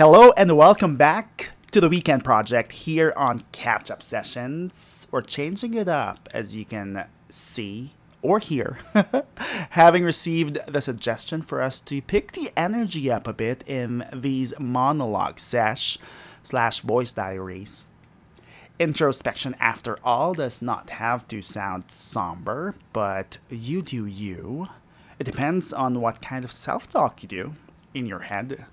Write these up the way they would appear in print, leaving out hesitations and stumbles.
Hello and welcome back to the Weekend Project here on Catch-Up Sessions. We're changing it up, as you can see or hear. Having received the suggestion for us to pick the energy up a bit in these monologue sesh/voice diaries. Introspection, after all, does not have to sound somber, but you do you. It depends on what kind of self-talk you do in your head.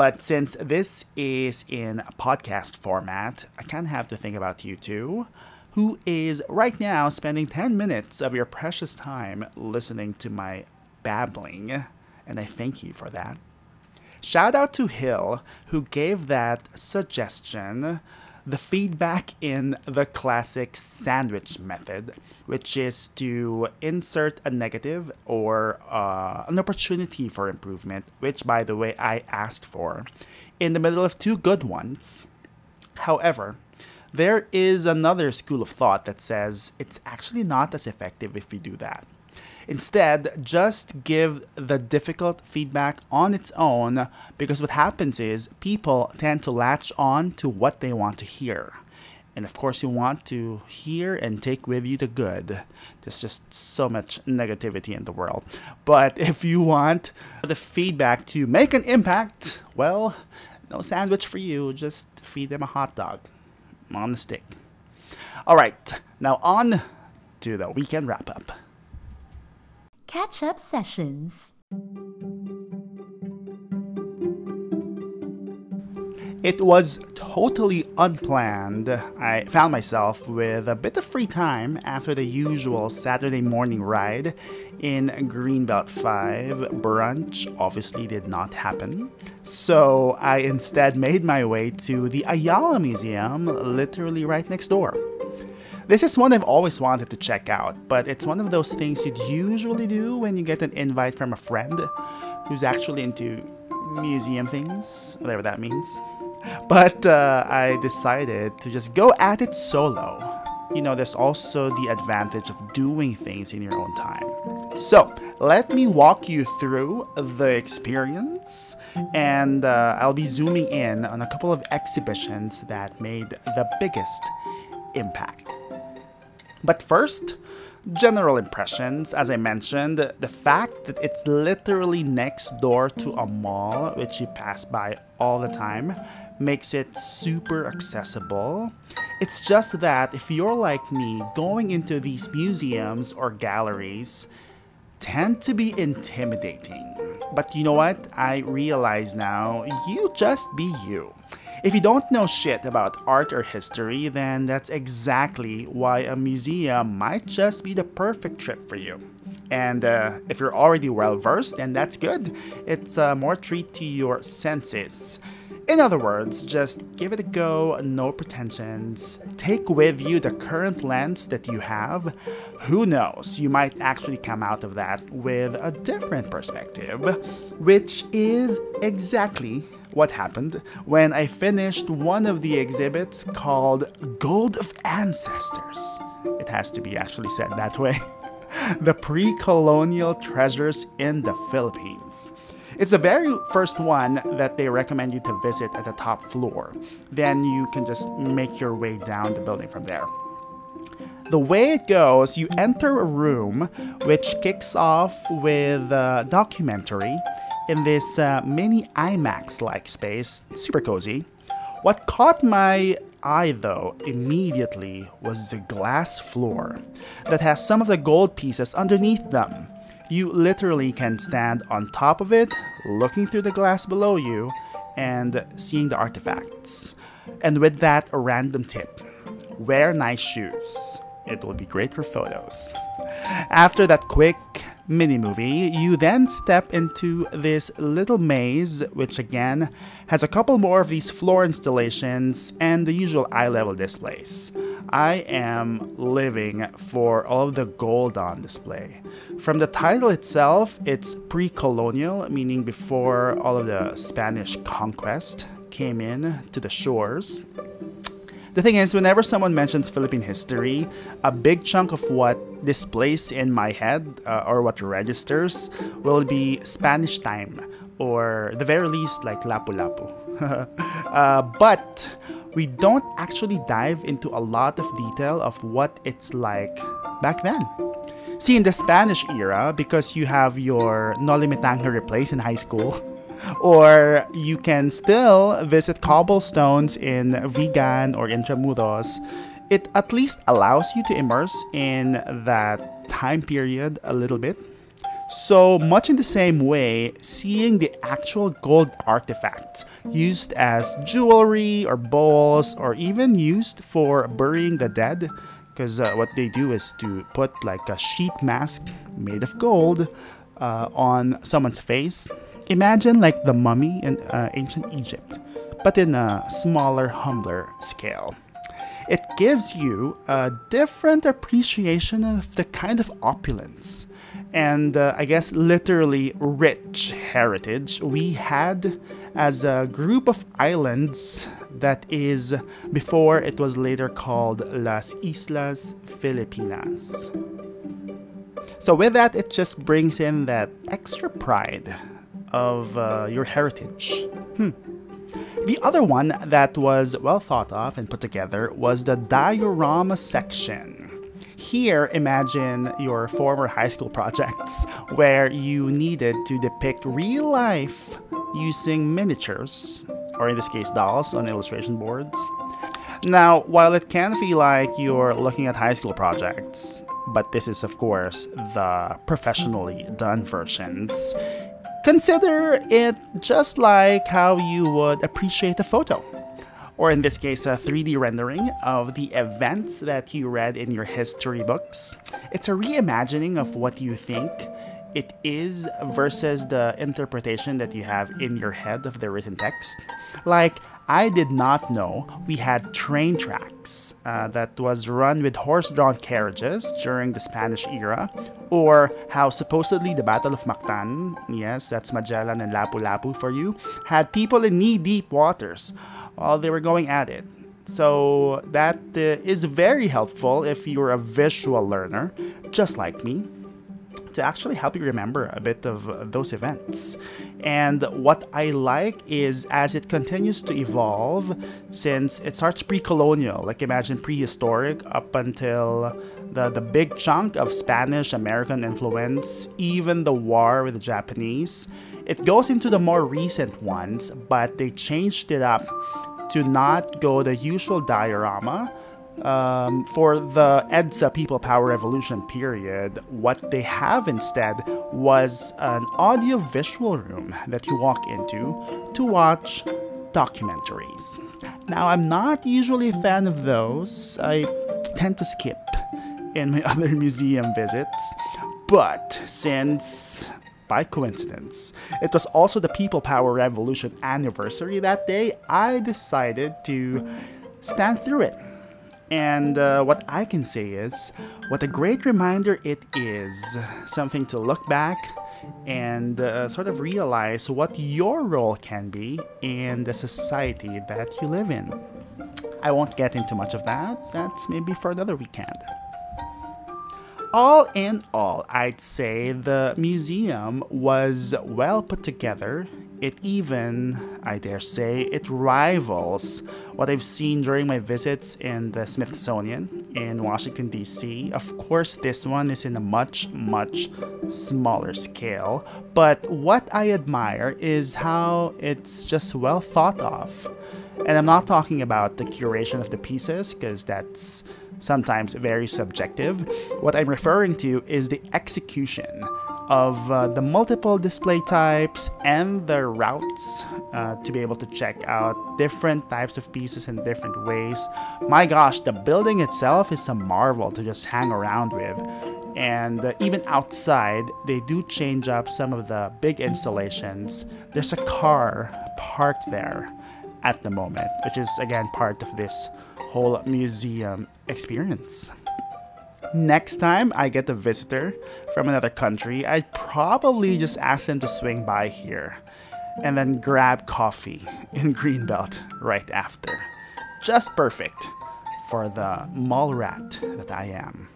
But since this is in a podcast format, I kind of have to think about you too, who is right now spending 10 minutes of your precious time listening to my babbling, and I thank you for that. Shout out to Hill, who gave that suggestion, the feedback in the classic sandwich method, which is to insert a negative or an opportunity for improvement, which, by the way, I asked for, in the middle of two good ones. However, there is another school of thought that says it's actually not as effective if you do that. Instead, just give the difficult feedback on its own, because what happens is people tend to latch on to what they want to hear. And of course, you want to hear and take with you the good. There's just so much negativity in the world. But if you want the feedback to make an impact, well, no sandwich for you. Just feed them a hot dog on the stick. All right, now on to the weekend wrap-up. Catch-Up Sessions. It was totally unplanned. I found myself with a bit of free time after the usual Saturday morning ride in Greenbelt 5. Brunch obviously did not happen. So I instead made my way to the Ayala Museum, literally right next door. This is one I've always wanted to check out, but it's one of those things you'd usually do when you get an invite from a friend who's actually into museum things, whatever that means. But I decided to just go at it solo. You know, there's also the advantage of doing things in your own time. So let me walk you through the experience, and I'll be zooming in on a couple of exhibitions that made the biggest impact. But first, general impressions. As I mentioned, the fact that it's literally next door to a mall, which you pass by all the time, makes it super accessible. It's just that if you're like me, going into these museums or galleries tend to be intimidating. But you know what? I realize now, you just be you. If you don't know shit about art or history, then that's exactly why a museum might just be the perfect trip for you. And if you're already well-versed, then that's good. It's a more treat to your senses. In other words, just give it a go, no pretensions. Take with you the current lens that you have. Who knows, you might actually come out of that with a different perspective, which is exactly what happened when I finished one of the exhibits called Gold of Ancestors. It has to be actually said that way. The pre-colonial treasures in the Philippines. It's the very first one that they recommend you to visit at the top floor. Then you can just make your way down the building from there. The way it goes, you enter a room which kicks off with a documentary in this mini IMAX-like space, super cozy. What caught my eye though immediately was the glass floor that has some of the gold pieces underneath them. You literally can stand on top of it, looking through the glass below you and seeing the artifacts. And with that, a random tip: wear nice shoes. It will be great for photos. After that quick mini-movie, you then step into this little maze, which again has a couple more of these floor installations and the usual eye-level displays. I am living for all of the gold on display. From the title itself, it's pre-colonial, meaning before all of the Spanish conquest came in to the shores. The thing is, whenever someone mentions Philippine history, a big chunk of what displays in my head, or what registers, will be Spanish time. or the very least like Lapu-Lapu. But we don't actually dive into a lot of detail of what it's like back then. See, in the Spanish era, because you have your Noli Me Tangere place in high school, or you can still visit cobblestones in Vigan or Intramuros, it at least allows you to immerse in that time period a little bit. So much in the same way, seeing the actual gold artifacts used as jewelry or bowls, or even used for burying the dead, because what they do is to put like a sheet mask made of gold on someone's face. Imagine like the mummy in ancient Egypt, but in a smaller, humbler scale. It gives you a different appreciation of the kind of opulence and I guess literally rich heritage we had as a group of islands that is before it was later called Las Islas Filipinas. So with that, it just brings in that extra pride of your heritage. The other one that was well thought of and put together was the diorama section. Here, imagine your former high school projects where you needed to depict real life using miniatures, or in this case dolls, on illustration boards. Now, while it can feel like you're looking at high school projects, but this is of course the professionally done versions, consider it just like how you would appreciate a photo, or in this case a 3D rendering of the events that you read in your history books. It's a reimagining of what you think it is versus the interpretation that you have in your head of the written text. Like, I did not know we had train tracks that was run with horse-drawn carriages during the Spanish era, or how supposedly the Battle of Mactan, yes, that's Magellan and Lapu-Lapu for you, had people in knee-deep waters while they were going at it. So that is very helpful if you're a visual learner, just like me, to actually help you remember a bit of those events. And what I like is as it continues to evolve, since it starts pre-colonial, like imagine prehistoric up until the big chunk of Spanish American influence, even the war with the Japanese. It goes into the more recent ones, but they changed it up to not go the usual diorama. For the EDSA People Power Revolution period, what they have instead was an audio-visual room that you walk into to watch documentaries. Now, I'm not usually a fan of those. I tend to skip in my other museum visits, but since, by coincidence, it was also the People Power Revolution anniversary that day, I decided to stand through it. And what I can say is, what a great reminder it is, something to look back and sort of realize what your role can be in the society that you live in. I won't get into much of that, that's maybe for another weekend. All in all, I'd say the museum was well put together. It even, I dare say, it rivals what I've seen during my visits in the Smithsonian in Washington, D.C. Of course, this one is in a much, much smaller scale. But what I admire is how it's just well thought of. And I'm not talking about the curation of the pieces, because that's sometimes very subjective. What I'm referring to is the execution of the multiple display types and the routes to be able to check out different types of pieces in different ways. My gosh, the building itself is a marvel to just hang around with. And even outside, they do change up some of the big installations. There's a car parked there at the moment, which is again part of this whole museum experience. Next time I get a visitor from another country, I'd probably just ask them to swing by here and then grab coffee in Greenbelt right after. Just perfect for the mall rat that I am.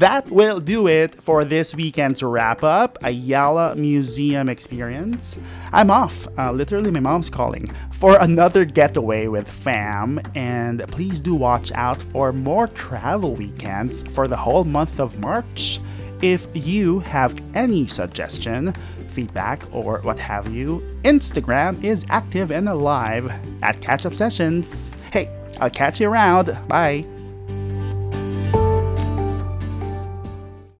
that will do it for this weekend's wrap-up Ayala Museum experience. I'm off, literally my mom's calling, for another getaway with fam, and please do watch out for more travel weekends for the whole month of March. If you have any suggestion, feedback, or what have you, Instagram is active and alive at Catch-Up Sessions. Hey, I'll catch you around. Bye!